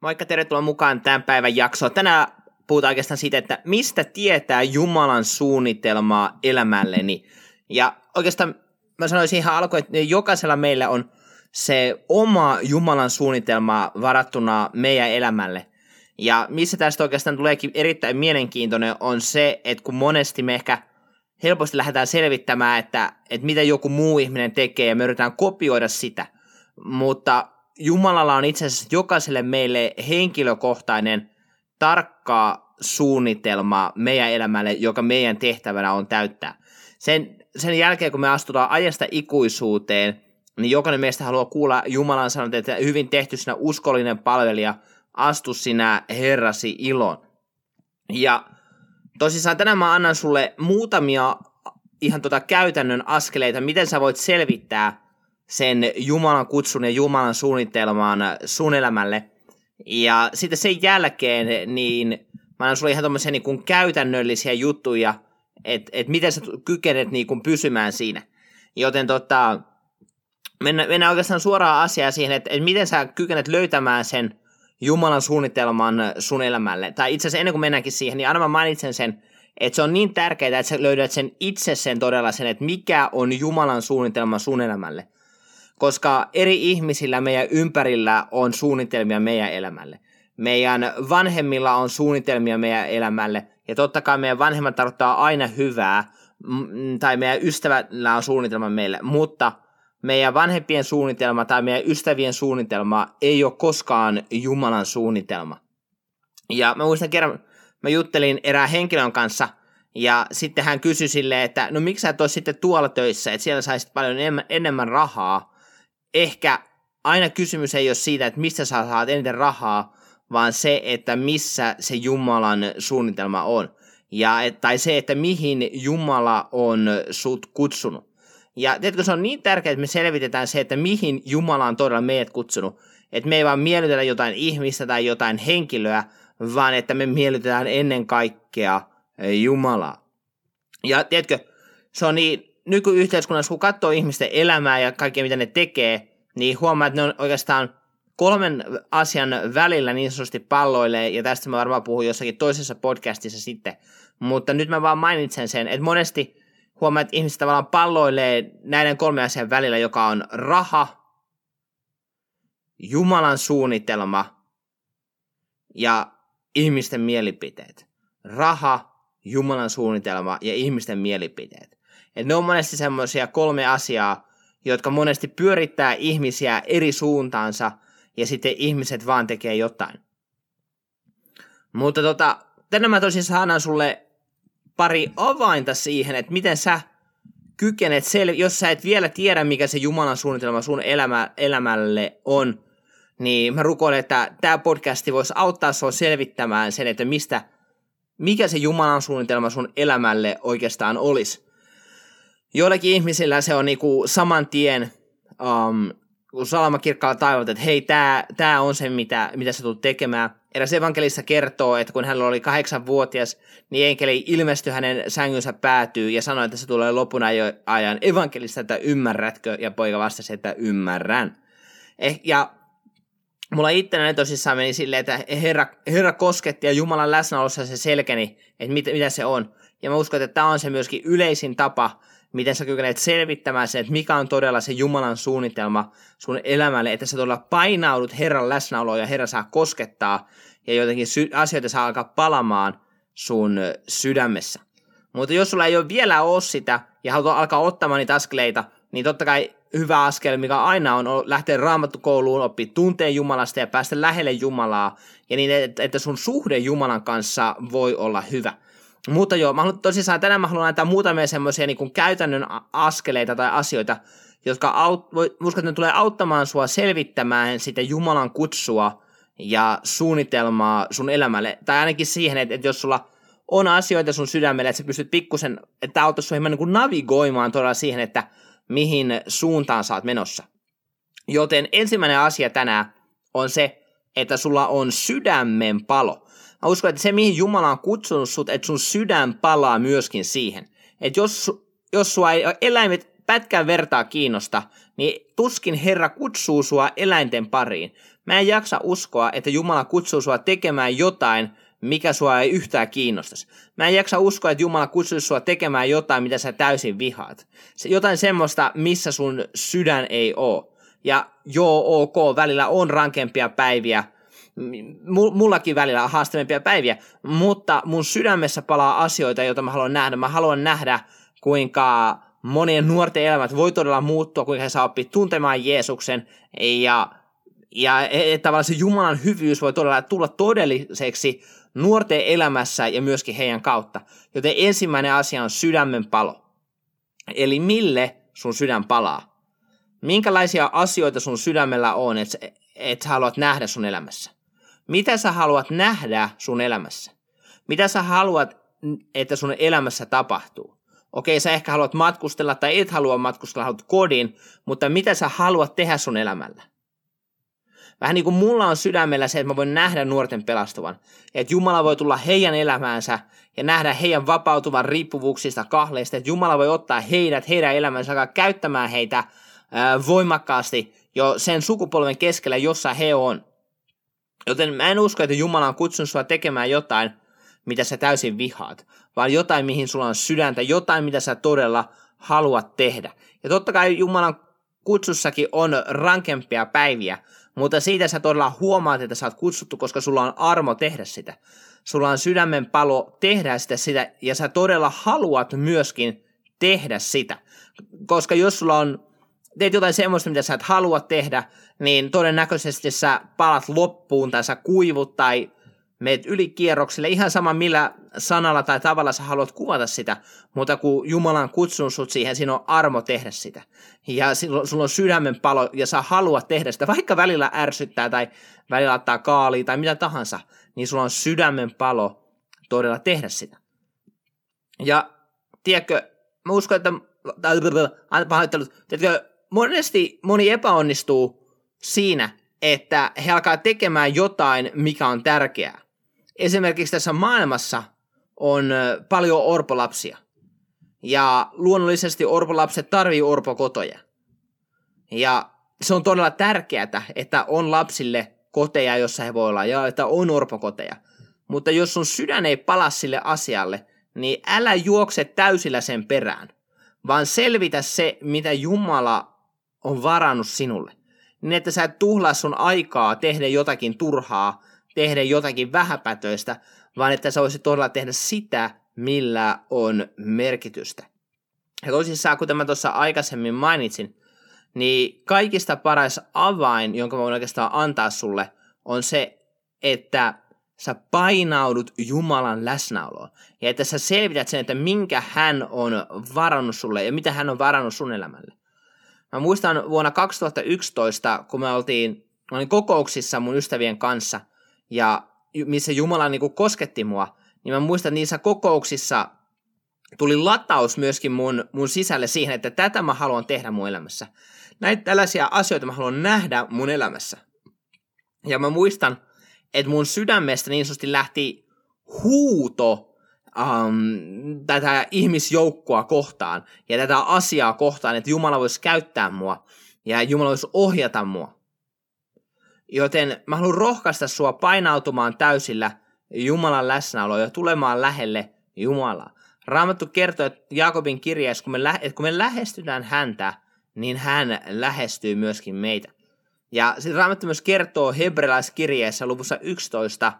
Moikka, tervetuloa mukaan tämän päivän jaksoon. Tänään puhutaan oikeastaan siitä, että mistä tietää Jumalan suunnitelmaa elämälleni. Ja oikeastaan mä sanoisin ihan alkuun, että jokaisella meillä on se oma Jumalan suunnitelma varattuna meidän elämälle. Ja missä tästä oikeastaan tuleekin erittäin mielenkiintoinen on se, että kun monesti me ehkä helposti lähdetään selvittämään, että mitä joku muu ihminen tekee ja me yritetään kopioida sitä. Mutta Jumalalla on itse asiassa jokaiselle meille henkilökohtainen tarkka suunnitelma meidän elämälle, joka meidän tehtävänä on täyttää. Sen jälkeen, kun me astutaan ajasta ikuisuuteen, niin jokainen meistä haluaa kuulla Jumalan sanonut, että hyvin tehty sinä uskollinen palvelija, astu sinä Herrasi iloon. Ja tosissaan tänään mä annan sulle muutamia ihan käytännön askeleita, miten sä voit selvittää sen Jumalan kutsun ja Jumalan suunnitelman sun elämälle. Ja sitten sen jälkeen niin mä annan sulle ihan tommosia niin käytännöllisiä juttuja, että miten sä kykenet niin pysymään siinä. Joten mennään oikeastaan suoraan asiaan siihen, että miten sä kykenet löytämään sen Jumalan suunnitelman sun elämälle. Tai itse asiassa ennen kuin mennäänkin siihen, niin aina mä mainitsen sen, että se on niin tärkeää, että sä löydät sen itse sen todella sen, että mikä on Jumalan suunnitelma sun elämälle. Koska eri ihmisillä meidän ympärillä on suunnitelmia meidän elämälle. Meidän vanhemmilla on suunnitelmia meidän elämälle. Ja totta kai meidän vanhemmat tarkoittaa aina hyvää, tai meidän ystävällä on suunnitelma meille. Mutta meidän vanhempien suunnitelma tai meidän ystävien suunnitelma ei ole koskaan Jumalan suunnitelma. Ja mä muistan kerran, mä juttelin erään henkilön kanssa, ja sitten hän kysyi silleen, että no miksi sä et ois sitten tuolla töissä, että siellä saisit paljon enemmän rahaa. Ehkä aina kysymys ei ole siitä, että mistä sä saat eniten rahaa, vaan se, että missä se Jumalan suunnitelma on. Tai se, että mihin Jumala on sut kutsunut. Ja tiedätkö, se on niin tärkeää, että me selvitetään se, että mihin Jumala on todella meidät kutsunut. Että me ei vaan miellytetä jotain ihmistä tai jotain henkilöä, vaan että me miellytetään ennen kaikkea Jumalaa. Ja tiedätkö, se on niin, nykyyhteiskunnassa, kun katsoo ihmisten elämää ja kaikkea, mitä ne tekee, niin huomaa, että ne on oikeastaan kolmen asian välillä niin sanotusti palloilee, ja tästä mä varmaan puhun jossakin toisessa podcastissa sitten. Mutta nyt mä vaan mainitsen sen, että monesti huomaa, että ihmiset tavallaan palloilee näiden kolmen asian välillä, joka on raha, Jumalan suunnitelma ja ihmisten mielipiteet. Raha, Jumalan suunnitelma ja ihmisten mielipiteet. Et ne on monesti semmoisia kolme asiaa, jotka monesti pyörittää ihmisiä eri suuntaansa ja sitten ihmiset vaan tekee jotain. Mutta tänään mä tosiaan annan sulle pari avainta siihen, että miten sä kykenet, jos sä et vielä tiedä, mikä se Jumalan suunnitelma sun elämälle on, niin mä rukoilen, että tää podcasti voisi auttaa sua selvittämään sen, että mikä se Jumalan suunnitelma sun elämälle oikeastaan olisi. Joillakin ihmisillä se on niinku saman tien salama kirkkaalla taivalta, että hei, tää on se, mitä sä tulet tekemään. Eräs evankelissa kertoo, että kun hänellä oli 8-vuotias, niin enkeli ilmestyi hänen sängynsä päätyyn ja sanoi, että se tulee lopun ajan evankelista, että ymmärrätkö, ja poika vastasi, että ymmärrän. Ja mulla itselläni tosissaan meni silleen, että Herra kosketti ja Jumalan läsnäolossa se selkeni, että mitä se on. Ja mä uskon, että tämä on se myöskin yleisin tapa, miten sä kykenet selvittämään sen, että mikä on todella se Jumalan suunnitelma sun elämälle, että sä todella painaudut Herran läsnäoloon ja Herra saa koskettaa ja jotenkin asioita saa alkaa palamaan sun sydämessä. Mutta jos sulla ei ole vielä ole sitä ja haluat alkaa ottamaan niitä askeleita, niin totta kai hyvä askel, mikä aina on, lähteä raamattukouluun, oppia tunteen Jumalasta ja päästä lähelle Jumalaa ja niin, että sun suhde Jumalan kanssa voi olla hyvä. Mutta joo, tänään mä haluan antaa muutamia semmoisia niin käytännön askeleita tai asioita, jotka uskon, että ne tulee auttamaan sua selvittämään sitä Jumalan kutsua ja suunnitelmaa sun elämälle. Tai ainakin siihen, että jos sulla on asioita sun sydämelle, että sä pystyt pikkusen, että auta sua hieman niin navigoimaan todella siihen, että mihin suuntaan sä oot menossa. Joten ensimmäinen asia tänään on se, että sulla on sydämen palo. Mä uskon, että se, mihin Jumala on kutsunut sut, että sun sydän palaa myöskin siihen. Että jos sua eläimet pätkän vertaa kiinnosta, niin tuskin Herra kutsuu sua eläinten pariin. Mä en jaksa uskoa, että Jumala kutsuu sua tekemään jotain, mikä sua ei yhtään kiinnostaisi. Mä en jaksa uskoa, että Jumala kutsuu sua tekemään jotain, mitä sä täysin vihaat. Jotain semmoista, missä sun sydän ei oo. Ja joo, ok, välillä on rankempia päiviä, mullakin välillä on haastavimpia päiviä, mutta mun sydämessä palaa asioita, joita mä haluan nähdä. Mä haluan nähdä, kuinka monien nuorten elämät voi todella muuttua, kuinka he saa oppia tuntemaan Jeesuksen ja tavallaan se Jumalan hyvyys voi todella tulla todelliseksi nuorten elämässä ja myöskin heidän kautta. Joten ensimmäinen asia on sydämen palo. Eli mille sun sydän palaa? Minkälaisia asioita sun sydämellä on, että sä haluat nähdä sun elämässä? Mitä sä haluat nähdä sun elämässä? Mitä sä haluat, että sun elämässä tapahtuu? Okei, sä ehkä haluat matkustella tai et halua matkustella, haluat kodin, mutta mitä sä haluat tehdä sun elämällä? Vähän niin kuin mulla on sydämellä se, että mä voin nähdä nuorten pelastuvan. Että Jumala voi tulla heidän elämäänsä ja nähdä heidän vapautuvan riippuvuuksista, kahleista. Että Jumala voi ottaa heidät, heidän elämänsä, alkaa käyttämään heitä voimakkaasti jo sen sukupolven keskellä, jossa he on. Joten mä en usko, että Jumala on kutsunut sua tekemään jotain, mitä sä täysin vihaat, vaan jotain, mihin sulla on sydäntä, jotain, mitä sä todella haluat tehdä. Ja totta kai Jumalan kutsussakin on rankempia päiviä, mutta siitä sä todella huomaat, että sä oot kutsuttu, koska sulla on armo tehdä sitä. Sulla on sydämen palo tehdä sitä ja sä todella haluat myöskin tehdä sitä. Koska jos sulla on, teet jotain semmoista, mitä sä et halua tehdä, niin todennäköisesti sä palat loppuun tai sä kuivut tai meet ylikierroksille, ihan sama millä sanalla tai tavalla sä haluat kuvata sitä, mutta kun Jumala on kutsunut sut siihen, siinä on armo tehdä sitä. Ja sulla on sydämen palo ja sä haluat tehdä sitä, vaikka välillä ärsyttää tai välillä ottaa kaalia tai mitä tahansa, niin sulla on sydämen palo todella tehdä sitä. Ja tiedätkö, mä uskon, että tiedätkö, monesti moni epäonnistuu siinä, että he alkaa tekemään jotain, mikä on tärkeää. Esimerkiksi tässä maailmassa on paljon orpolapsia. Ja luonnollisesti orpolapset tarvii orpokotoja. Ja se on todella tärkeää, että on lapsille koteja, jossa he voi olla, ja että on orpokoteja. Mutta jos sun sydän ei pala sille asialle, niin älä juokse täysillä sen perään, vaan selvitä se, mitä Jumala on varannut sinulle. Niin että sä et tuhlaa sun aikaa tehdä jotakin turhaa, tehdä jotakin vähäpätöistä, vaan että sä voisit todella tehdä sitä, millä on merkitystä. Ja tosissaan, kuten mä tuossa aikaisemmin mainitsin, niin kaikista paras avain, jonka mä voin oikeastaan antaa sulle, on se, että sä painaudut Jumalan läsnäoloon. Ja että sä selvität sen, että minkä hän on varannut sulle ja mitä hän on varannut sun elämälle. Mä muistan vuonna 2011, kun mä olin kokouksissa mun ystävien kanssa, ja missä Jumala niin kuin kosketti mua, niin mä muistan, että niissä kokouksissa tuli lataus myöskin mun sisälle siihen, että tätä mä haluan tehdä mun elämässä. Näitä tällaisia asioita mä haluan nähdä mun elämässä. Ja mä muistan, että mun sydämestä niin sanotusti lähti huuto tätä ihmisjoukkoa kohtaan ja tätä asiaa kohtaan, että Jumala voisi käyttää mua ja Jumala voisi ohjata mua. Joten mä haluan rohkaista sua painautumaan täysillä Jumalan läsnäoloa ja tulemaan lähelle Jumalaa. Raamattu kertoo, että Jaakobin kirjeessä, kun me lähestytään häntä, niin hän lähestyy myöskin meitä. Ja sitten Raamattu myös kertoo hebrealaiskirjeessä luvussa 11,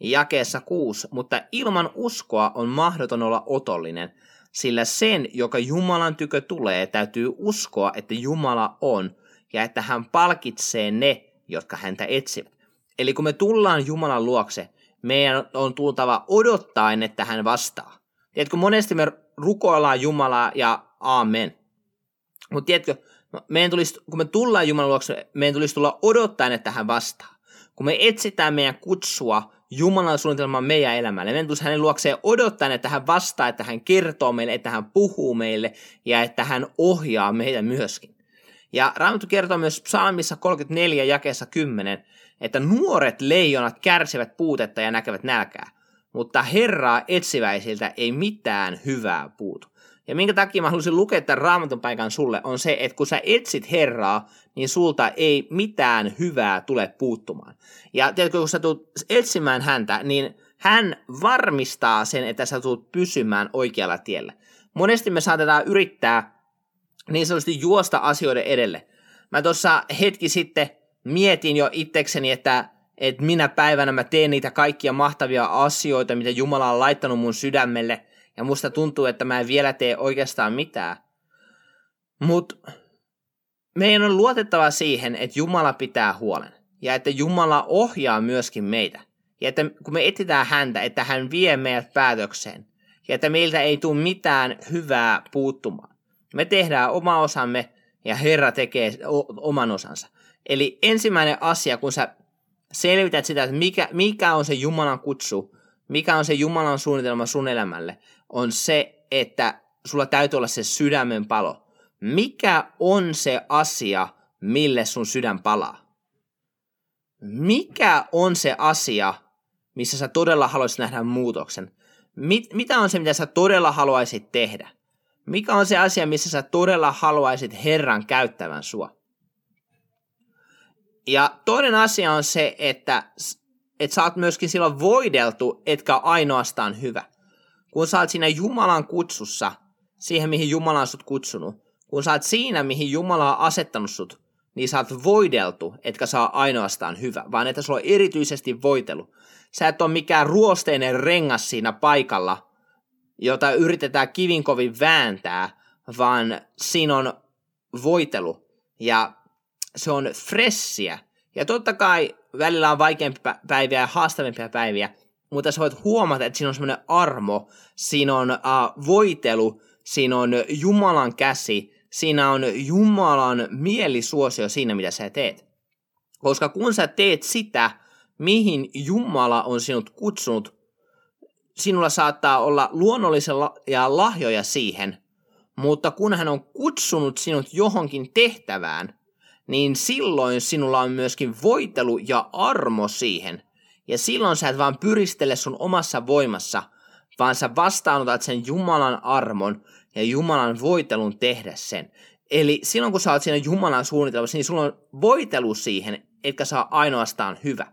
jakeessa 6, mutta ilman uskoa on mahdoton olla otollinen, sillä sen, joka Jumalan tykö tulee, täytyy uskoa, että Jumala on ja että hän palkitsee ne, jotka häntä etsivät. Eli kun me tullaan Jumalan luokse, meidän on tultava odottaen, että hän vastaa. Tiedätkö, monesti me rukoillaan Jumalaa ja aamen. Mutta tiedätkö, kun me tullaan Jumalan luokse, meidän tulisi tulla odottaen, että hän vastaa. Kun me etsitään meidän kutsua, Jumalan suunnitelma meidän elämälle. Meidän tulisi hänen luokseen odottaen, että hän vastaa, että hän kertoo meille, että hän puhuu meille ja että hän ohjaa meitä myöskin. Ja Raamattu kertoo myös psalmissa 34 jakeessa 10, että nuoret leijonat kärsivät puutetta ja näkevät nälkää, mutta Herraa etsiväisiltä ei mitään hyvää puutu. Ja minkä takia mä halusin lukea tämän Raamatun paikan sulle, on se, että kun sä etsit Herraa, niin sulta ei mitään hyvää tule puuttumaan. Ja tiedätkö, kun sä tulet etsimään häntä, niin hän varmistaa sen, että sä tulet pysymään oikealla tiellä. Monesti me saatetaan yrittää niin sanotusti juosta asioiden edelle. Mä tuossa hetki sitten mietin jo itsekseni, että minä päivänä mä teen niitä kaikkia mahtavia asioita, mitä Jumala on laittanut mun sydämelle. Ja musta tuntuu, että mä en vielä tee oikeastaan mitään. Mutta meidän on luotettava siihen, että Jumala pitää huolen. Ja että Jumala ohjaa myöskin meitä. Ja että kun me etsitään häntä, että hän vie meidät päätökseen. Ja että meiltä ei tule mitään hyvää puuttumaan. Me tehdään oma osamme ja Herra tekee oman osansa. Eli ensimmäinen asia, kun sä selvität sitä, että mikä on se Jumalan kutsu, mikä on se Jumalan suunnitelma sun elämälle, on se, että sulla täytyy olla se sydämen palo. Mikä on se asia, mille sun sydän palaa? Mikä on se asia, missä sä todella haluaisit nähdä muutoksen? Mitä on se, mitä sä todella haluaisit tehdä? Mikä on se asia, missä sä todella haluaisit Herran käyttävän sua? Ja toinen asia on se, että sä oot myöskin silloin voideltu, etkä ainoastaan hyvä. Kun sä oot siinä Jumalan kutsussa, siihen mihin Jumala on sut kutsunut, kun sä oot siinä, mihin Jumala on asettanut sut, niin sä oot voideltu, etkä sä oot ainoastaan hyvä, vaan että sulla on erityisesti voitelu. Sä et ole mikään ruosteinen rengas siinä paikalla, jota yritetään kivinkovin vääntää, vaan siinä on voitelu ja se on fressiä. Ja totta kai välillä on vaikeampia päiviä ja haastavimpia päiviä, mutta sä voit huomata, että siinä on semmoinen armo, siinä on voitelu, siinä on Jumalan käsi, siinä on Jumalan mielisuosio siinä, mitä sä teet. Koska kun sä teet sitä, mihin Jumala on sinut kutsunut, sinulla saattaa olla luonnollisia lahjoja siihen, mutta kun hän on kutsunut sinut johonkin tehtävään, niin silloin sinulla on myöskin voitelu ja armo siihen. Ja silloin sä et vaan pyristele sun omassa voimassa, vaan sä vastaanotat sen Jumalan armon ja Jumalan voitelun tehdä sen. Eli silloin kun sä oot siinä Jumalan suunnitelmassa, niin sulla on voitelu siihen, etkä sä ole ainoastaan hyvä.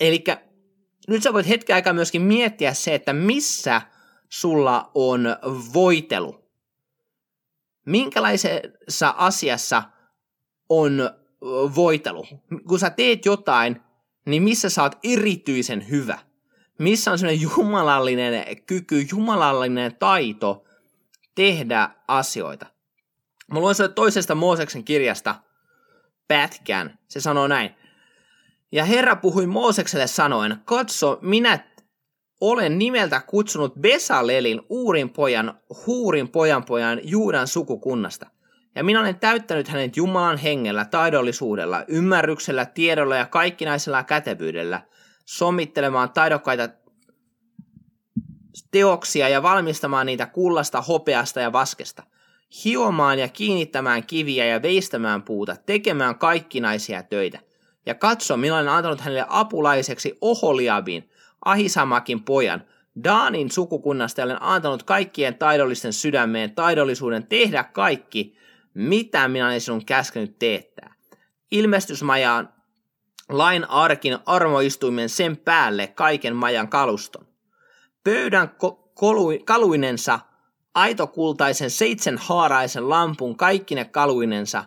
Eli nyt sä voit hetken aikaa myöskin miettiä se, että missä sulla on voitelu. Minkälaisessa asiassa on voitelu. Kun sä teet jotain, niin missä sä oot erityisen hyvä? Missä on semmoinen jumalallinen kyky, jumalallinen taito tehdä asioita? Mä luen sulle toisesta Mooseksen kirjasta pätkän. Se sanoo näin. Ja Herra puhui Moosekselle sanoen, katso, minä olen nimeltä kutsunut Besalelin Huurin pojan Juudan sukukunnasta. Ja minä olen täyttänyt hänet Jumalan hengellä, taidollisuudella, ymmärryksellä, tiedolla ja kaikkinaisella kätevyydellä, sommittelemaan taidokkaita teoksia ja valmistamaan niitä kullasta, hopeasta ja vaskesta, hiomaan ja kiinnittämään kiviä ja veistämään puuta, tekemään kaikkinaisia töitä. Ja katso, minä olen antanut hänelle apulaiseksi Oholiabin, Ahisamakin pojan, Daanin sukukunnasta, ja olen antanut kaikkien taidollisten sydämeen taidollisuuden tehdä kaikki, mitä minä olen sinun käskenyt teettää. Ilmestysmajaan, lain arkin, armoistuimen sen päälle, kaiken majan kaluston. Pöydän kaluinensa, aitokultaisen 7-haaraisen lampun kaikkine kaluinensa,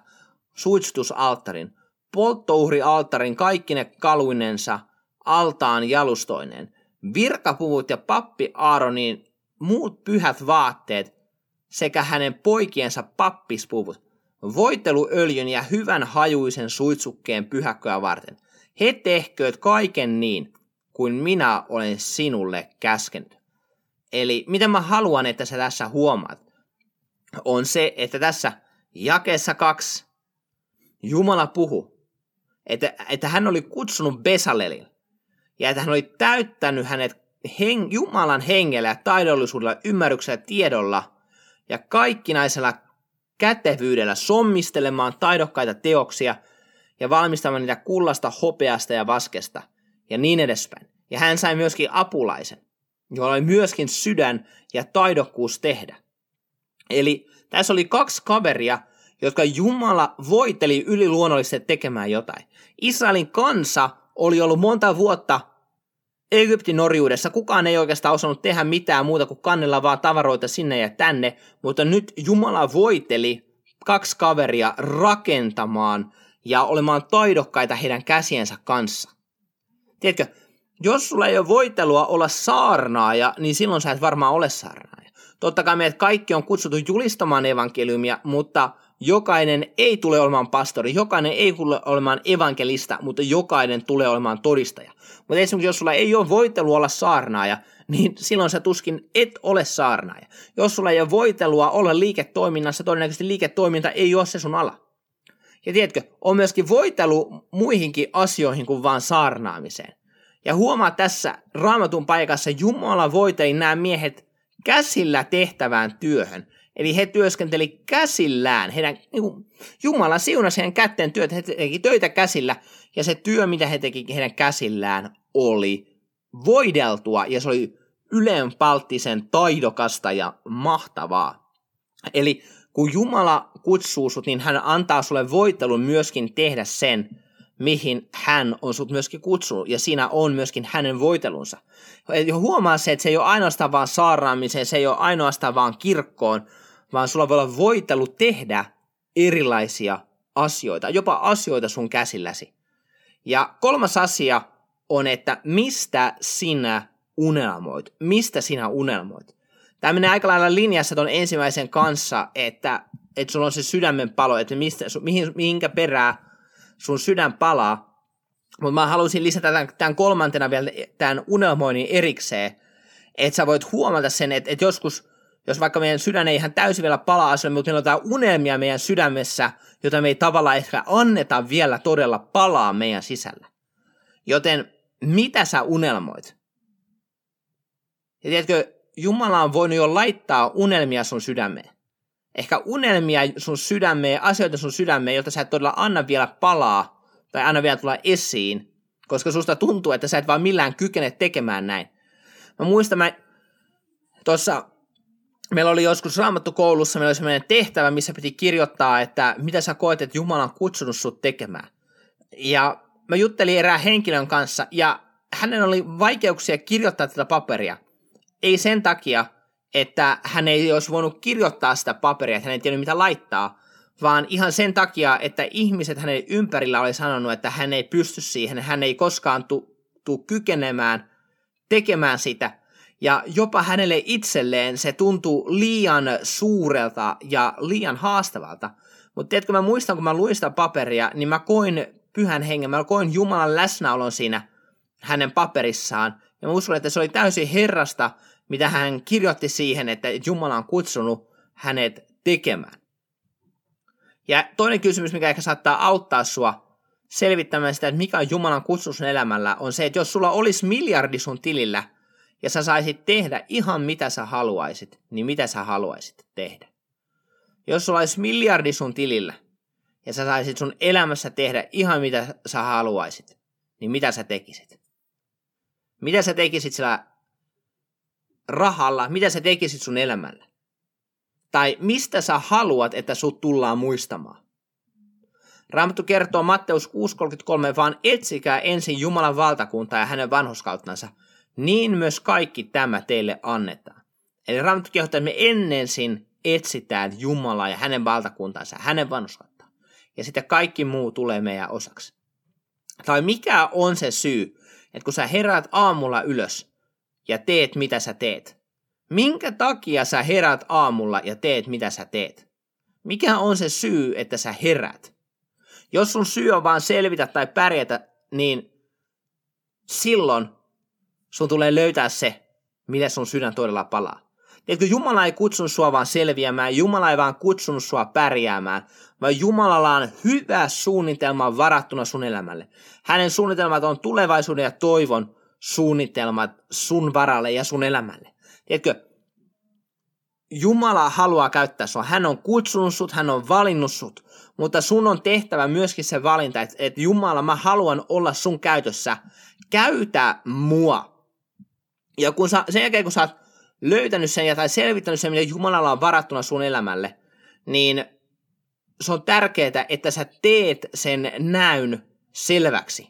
suitsutusalttarin, polttouhrialttarin kaikkine kaluinensa, altaan jalustoineen, virkapuvut ja pappi Aaronin muut pyhät vaatteet, sekä hänen poikiensa pappispuvut, voiteluöljyn ja hyvän hajuisen suitsukkeen pyhäkköä varten. He tehkööt kaiken niin, kuin minä olen sinulle käskenyt. Eli mitä mä haluan, että sä tässä huomaat, on se, että tässä jakeessa 2 Jumala puhuu, että hän oli kutsunut Besalelin ja että hän oli täyttänyt hänet Jumalan hengellä, taidollisuudella, ymmärryksellä, tiedolla ja kaikkinaisella kätevyydellä sommistelemaan taidokkaita teoksia ja valmistamaan niitä kullasta, hopeasta ja vaskesta ja niin edespäin. Ja hän sai myöskin apulaisen, jolla oli myöskin sydän ja taidokkuus tehdä. Eli tässä oli kaksi kaveria, jotka Jumala voiteli yliluonnollisesti tekemään jotain. Israelin kansa oli ollut monta vuotta Egyptin orjuudessa. Kukaan ei oikeastaan osannut tehdä mitään muuta kuin kannella vaan tavaroita sinne ja tänne, mutta nyt Jumala voiteli kaksi kaveria rakentamaan ja olemaan taidokkaita heidän käsiensä kanssa. Tiedätkö, jos sulla ei ole voitelua olla saarnaaja, niin silloin sä et varmaan ole saarnaaja. Totta kai meidät kaikki on kutsuttu julistamaan evankeliumia, mutta jokainen ei tule olemaan pastori, jokainen ei tule olemaan evankelista, mutta jokainen tulee olemaan todistaja. Mutta esimerkiksi jos sulla ei ole voitelua olla saarnaaja, niin silloin sä tuskin et ole saarnaaja. Jos sulla ei ole voitelua olla liiketoiminnassa, todennäköisesti liiketoiminta ei ole se sun ala. Ja tiedätkö, on myöskin voitelu muihinkin asioihin kuin vaan saarnaamiseen. Ja huomaa tässä Raamatun paikassa Jumala voiteli nämä miehet käsillä tehtävään työhön. Eli he työskenteli käsillään. Jumala siunasi heidän kätteen työtä, he teki töitä käsillä. Ja se työ, mitä he teki heidän käsillään, oli voideltua. Ja se oli ylenpalttisen taidokasta ja mahtavaa. Eli kun Jumala kutsuu sut, niin hän antaa sulle voitelun myöskin tehdä sen, mihin hän on sut myöskin kutsunut, ja siinä on myöskin hänen voitelunsa. Ja huomaa se, että se ei ole ainoastaan vaan saarnaamiseen, se ei ole ainoastaan vaan kirkkoon, vaan sulla voi olla voitelu tehdä erilaisia asioita, jopa asioita sun käsilläsi. Ja kolmas asia on, että mistä sinä unelmoit? Mistä sinä unelmoit? Tämä menee aika lailla linjassa ton ensimmäisen kanssa, että sulla on se sydämen palo, että mihinkä perään sun sydän palaa, mutta mä haluaisin lisätä tämän kolmantena vielä tämän unelmoinnin erikseen, että sä voit huomata sen, että joskus, jos vaikka meidän sydän ei ihan täysin vielä palaa asioille, mutta meillä on jotain unelmia meidän sydämessä, jota me ei tavallaan ehkä anneta vielä todella palaa meidän sisällä. Joten mitä sä unelmoit? Ja tiedätkö, Jumala on voinut jo laittaa unelmia sun sydämeen. Ehkä unelmia sun sydämeen, asioita sun sydämeen, joita sä et todella anna vielä palaa tai anna vielä tulla esiin, koska susta tuntuu, että sä et vaan millään kykene tekemään näin. Mä muistan, meillä oli joskus raamattukoulussa, meillä oli sellainen tehtävä, missä piti kirjoittaa, että mitä sä koet, että Jumala on kutsunut sut tekemään. Ja mä juttelin erään henkilön kanssa, ja hänen oli vaikeuksia kirjoittaa tätä paperia. Ei sen takia, että hän ei olisi voinut kirjoittaa sitä paperia, että hän ei tiennyt mitä laittaa, vaan ihan sen takia, että ihmiset hänen ympärillä oli sanonut, että hän ei pysty siihen, hän ei koskaan tule kykenemään tekemään sitä. Ja jopa hänelle itselleen se tuntuu liian suurelta ja liian haastavalta. Mutta tiedätkö, mä muistan, kun mä luin sitä paperia, niin mä koin pyhän hengen, mä koin Jumalan läsnäolon siinä hänen paperissaan. Ja mä uskon, että se oli täysin Herrasta, mitä hän kirjoitti siihen, että Jumala on kutsunut hänet tekemään. Ja toinen kysymys, mikä ehkä saattaa auttaa sua selvittämään sitä, että mikä on Jumalan kutsu sun elämällä, on se, että jos sulla olisi miljardi sun tilillä, ja sä saisit tehdä ihan mitä sä haluaisit, niin mitä sä haluaisit tehdä? Jos sulla olisi miljardi sun tilillä, ja sä saisit sun elämässä tehdä ihan mitä sä haluaisit, niin mitä sä tekisit? Mitä sä tekisit sillä rahalla, mitä sä tekisit sun elämällä? Tai mistä sä haluat, että sut tullaan muistamaan? Raamattu kertoo Matteus 6.33, vaan etsikää ensin Jumalan valtakuntaa ja hänen vanhurskauttansa, niin myös kaikki tämä teille annetaan. Eli Raamattu kehottaa, että me ensin etsitään Jumalaa ja hänen valtakuntansa, hänen vanhurskauttaan. Ja sitten kaikki muu tulee meidän osaksi. Tai mikä on se syy, että kun sä heräät aamulla ylös ja teet, mitä sä teet? Minkä takia sä herät aamulla ja teet, mitä sä teet? Mikä on se syy, että sä herät? Jos sun syy on vaan selvitä tai pärjätä, niin silloin sun tulee löytää se, mitä sun sydän todella palaa. Tiedätkö, Jumala ei kutsunut sua vaan selviämään, Jumala ei vaan kutsunut sua pärjäämään, vaan Jumalalla on hyvä suunnitelma varattuna sun elämälle. Hänen suunnitelmat on tulevaisuuden ja toivon suunnitelmat sun varalle ja sun elämälle. Tiedätkö, Jumala haluaa käyttää sua. Hän on kutsunut sut, hän on valinnut sut, mutta sun on tehtävä myöskin se valinta, että Jumala, mä haluan olla sun käytössä. Käytä mua. Ja kun sen jälkeen, kun sä oot löytänyt sen ja tai selvittänyt sen, mitä Jumalalla on varattuna sun elämälle, niin se on tärkeää, että sä teet sen näyn selväksi.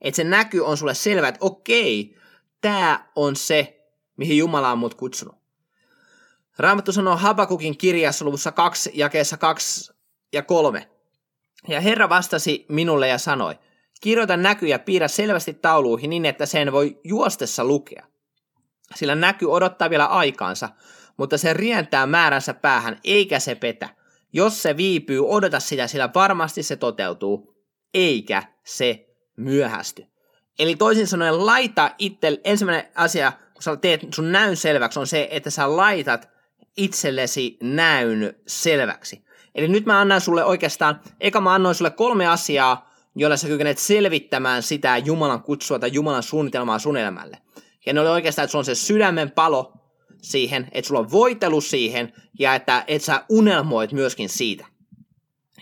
Että se näky on sulle selvä, että okei, tää on se, mihin Jumala on mut kutsunut. Raamattu sanoo Habakukin kirjassa luvussa 2, jakeessa 2 ja 3. Ja Herra vastasi minulle ja sanoi, kirjoita näky ja piirrä selvästi tauluihin niin, että sen voi juostessa lukea. Sillä näky odottaa vielä aikaansa, mutta se rientää määränsä päähän, eikä se petä. Jos se viipyy, odota sitä, sillä varmasti se toteutuu, eikä se myöhästy. Eli toisin sanoen laita itse, ensimmäinen asia, kun sä teet sun näyn selväksi, on se, että sä laitat itsellesi näyn selväksi. Eli nyt mä annan sulle oikeastaan, mä annoin sulle 3 asiaa, joilla sä kykenet selvittämään sitä Jumalan kutsua tai Jumalan suunnitelmaa sun elämälle. Ja ne oli oikeastaan, että sulla on se sydämen palo siihen, että sulla on voitelu siihen ja että sä unelmoit myöskin siitä.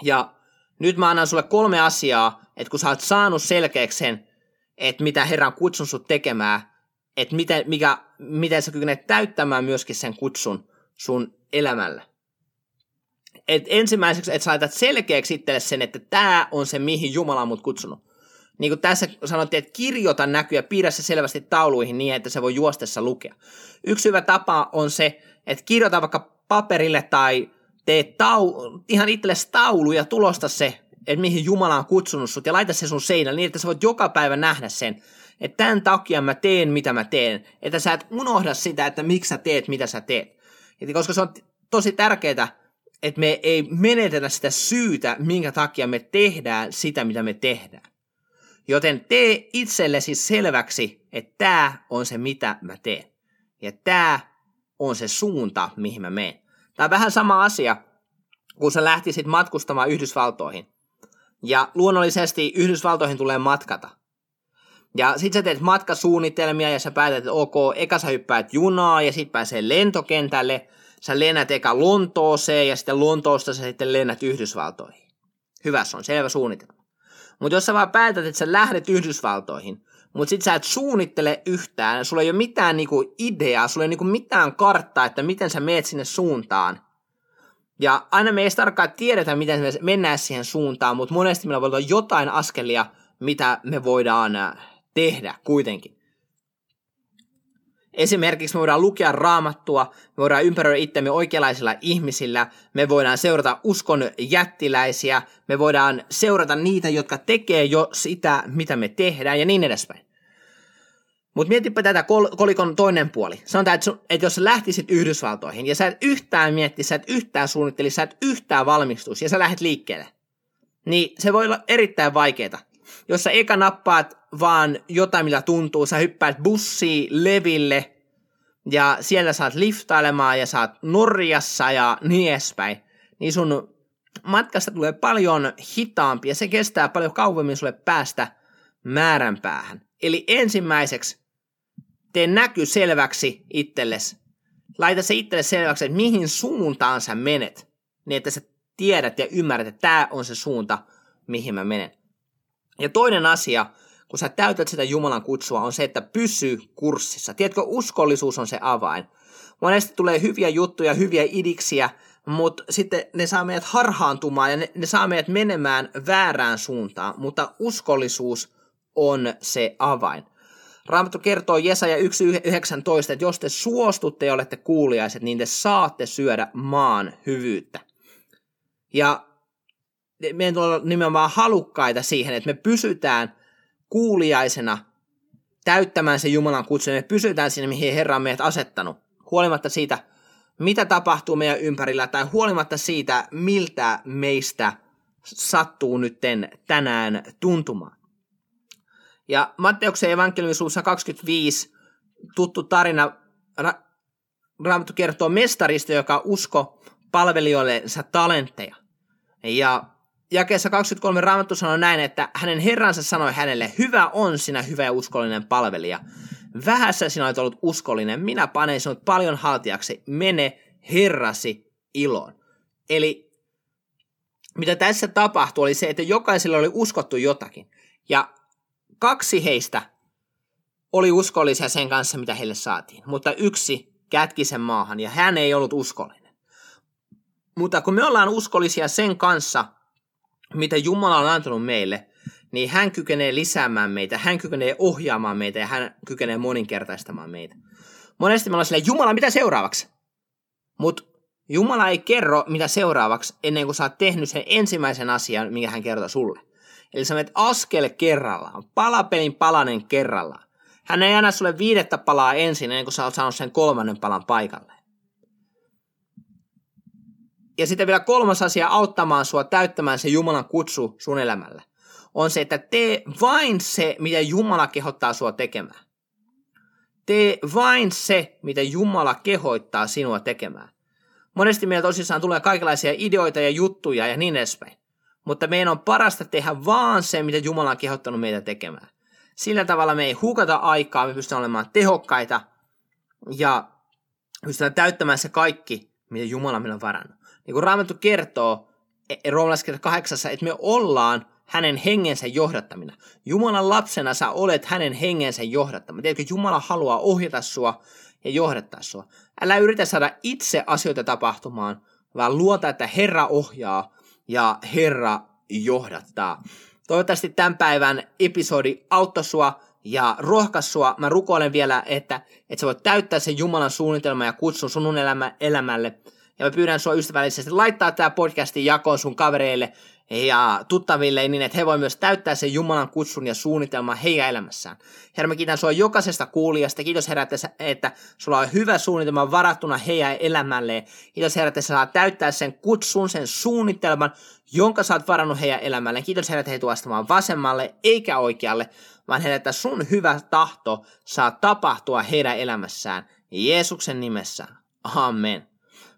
Ja nyt mä annan sulle 3 asiaa, että kun sä oot saanut selkeäksi sen, että mitä Herra on kutsunut sut tekemään, että miten sä kykenet täyttämään myöskin sen kutsun sun elämällä. Et ensimmäiseksi, että sä laitat selkeäksi itselle sen, että tää on se, mihin Jumala on mut kutsunut. Niin kuin tässä sanottiin, että kirjoita näky ja piirrä se selvästi tauluihin niin, että se voi juostessa lukea. Yksi hyvä tapa on se, että kirjoita vaikka paperille tai tee ihan itsellesi taulu ja tulosta se, että mihin Jumala on kutsunut sut ja laita se sun seinälle niin, että sä voit joka päivä nähdä sen, että tämän takia mä teen, mitä mä teen. Että sä et unohda sitä, että miksi sä teet, mitä sä teet. Et koska se on tosi tärkeää, että me ei menetetä sitä syytä, minkä takia me tehdään sitä, mitä me tehdään. Joten tee itsellesi selväksi, että tämä on se, mitä mä teen. Ja tämä on se suunta, mihin mä menen. Tämä on vähän sama asia, kun sä lähtisit matkustamaan Yhdysvaltoihin. Ja luonnollisesti Yhdysvaltoihin tulee matkata. Ja sit sä teet matkasuunnitelmia ja sä päätät, että ok, eka sä hyppäät junaa ja sit pääsee lentokentälle. Sä lennät eka Lontooseen ja sitten Lontoosta sä sitten lennät Yhdysvaltoihin. Hyvä, se on selvä suunnitelma. Mutta jos sä vaan päätät, että sä lähdet Yhdysvaltoihin, mutta sit sä et suunnittele yhtään, sulla ei ole mitään niinku ideaa, sulla ei ole niinku mitään karttaa, että miten sä meet sinne suuntaan. Ja aina me ei tarkkaan tiedetä, miten me mennään siihen suuntaan, mutta monesti meillä voi olla jotain askelia, mitä me voidaan tehdä kuitenkin. Esimerkiksi me voidaan lukea Raamattua, me voidaan ympäröidä itsemme oikeanlaisilla ihmisillä, me voidaan seurata uskon jättiläisiä, me voidaan seurata niitä, jotka tekee jo sitä, mitä me tehdään ja niin edespäin. Mutta mietipä tätä kolikon toinen puoli. Sanotaan, että jos sä lähtisit Yhdysvaltoihin ja sä et yhtään miettisi, sä et yhtään suunnittelisi, sä et yhtään valmistuisi ja sä lähdet liikkeelle, niin se voi olla erittäin vaikeaa. Jos sä eka nappaat vaan jotain, millä tuntuu, sä hyppäät bussiin leville ja siellä saat liftailemaan ja saat Norjassa ja niin edespäin, niin sun matkasta tulee paljon hitaampi ja se kestää paljon kauemmin sulle päästä määränpäähän. Eli ensimmäiseksi tee näky selväksi itsellesi. Laita se itsellesi selväksi, että mihin suuntaan sä menet, niin että sä tiedät ja ymmärrät, että tää on se suunta, mihin mä menen. Ja toinen asia, kun sä täytät sitä Jumalan kutsua, on se, että pysy kurssissa. Tiedätkö, uskollisuus on se avain. Monesti tulee hyviä juttuja, hyviä idiksiä, mutta sitten ne saa meidät harhaantumaan ja ne saa meidät menemään väärään suuntaan. Mutta uskollisuus on se avain. Raamattu kertoo Jesaja 1.19, että jos te suostutte ja olette kuuliaiset, niin te saatte syödä maan hyvyyttä. Ja meidän tulee olla nimenomaan halukkaita siihen, että me pysytään kuuliaisena täyttämään se Jumalan kutsun. Me pysytään siinä, mihin Herra on meidät asettanut. Huolimatta siitä, mitä tapahtuu meidän ympärillä tai huolimatta siitä, miltä meistä sattuu nytten tänään tuntumaan. Ja Matteuksen evankeliumissa 25 tuttu tarina Raamattu kertoo mestarista, joka usko palvelijoillensa talentteja. Ja jakeessa 23 Raamattu sanoi näin, että hänen herransa sanoi hänelle, hyvä on sinä hyvä ja uskollinen palvelija. Vähässä sinä olet ollut uskollinen, minä panen sinut paljon haltijaksi, mene herrasi iloon. Eli mitä tässä tapahtui oli se, että jokaisella oli uskottu jotakin. Ja 2 heistä oli uskollisia sen kanssa, mitä heille saatiin, mutta 1 kätki sen maahan ja hän ei ollut uskollinen. Mutta kun me ollaan uskollisia sen kanssa, mitä Jumala on antanut meille, niin hän kykenee lisäämään meitä, hän kykenee ohjaamaan meitä ja hän kykenee moninkertaistamaan meitä. Monesti me ollaan silleen, Jumala, mitä seuraavaksi? Mutta Jumala ei kerro, mitä seuraavaksi, ennen kuin sä oot tehnyt sen ensimmäisen asian, minkä hän kertoo sulle. Eli sä menet askel kerrallaan, palapelin palanen kerrallaan. Hän ei anna sulle 5 palaa ensin, ennen kuin sä oot saanut sen 3. palan paikalle. Ja sitten vielä 3. asia auttamaan sua täyttämään se Jumalan kutsu sun elämällä on se, että tee vain se, mitä Jumala kehottaa sua tekemään. Tee vain se, mitä Jumala kehoittaa sinua tekemään. Monesti meillä tosissaan tulee kaikenlaisia ideoita ja juttuja ja niin edespäin. Mutta meidän on parasta tehdä vaan se, mitä Jumala on kehottanut meitä tekemään. Sillä tavalla me ei hukata aikaa, me pystytään olemaan tehokkaita ja pystytään täyttämään se kaikki, mitä Jumala meillä on varannut. Niin kuin Raamattu kertoo Roomalaiskirja 8, että me ollaan hänen hengensä johdattamina. Jumalan lapsena sä olet hänen hengensä johdattamina. Tiedätkö, Jumala haluaa ohjata sua ja johdattaa sua. Älä yritä saada itse asioita tapahtumaan, vaan luota, että Herra ohjaa ja Herra johdattaa. Toivottavasti tämän päivän episodi auttoi sua ja rohkaisi sua. Mä rukoilen vielä, että sä voit täyttää sen Jumalan suunnitelman ja kutsun sun elämälle. Ja mä pyydän sua ystävällisesti laittaa tää podcastin jakoon sun kavereille ja tuttaville niin, että he voi myös täyttää sen Jumalan kutsun ja suunnitelman heidän elämässään. Herra, mä kiitän sua jokaisesta kuulijasta. Kiitos Herra, että sulla on hyvä suunnitelma varattuna heidän elämälleen. Kiitos Herra, että sä saat täyttää sen kutsun, sen suunnitelman, jonka sä oot varannut heidän elämälleen. Kiitos Herra, että he tuostamaan vasemmalle eikä oikealle, vaan Herra, että sun hyvä tahto saa tapahtua heidän elämässään. Jeesuksen nimessä. Amen.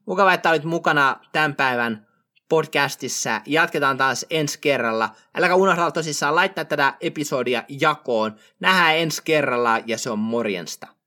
Mukava, että olit mukana tämän päivän podcastissa. Jatketaan taas ensi kerralla. Äläkä unohda tosissaan laittaa tätä episodia jakoon. Nähdään ensi kerralla ja se on morjensta.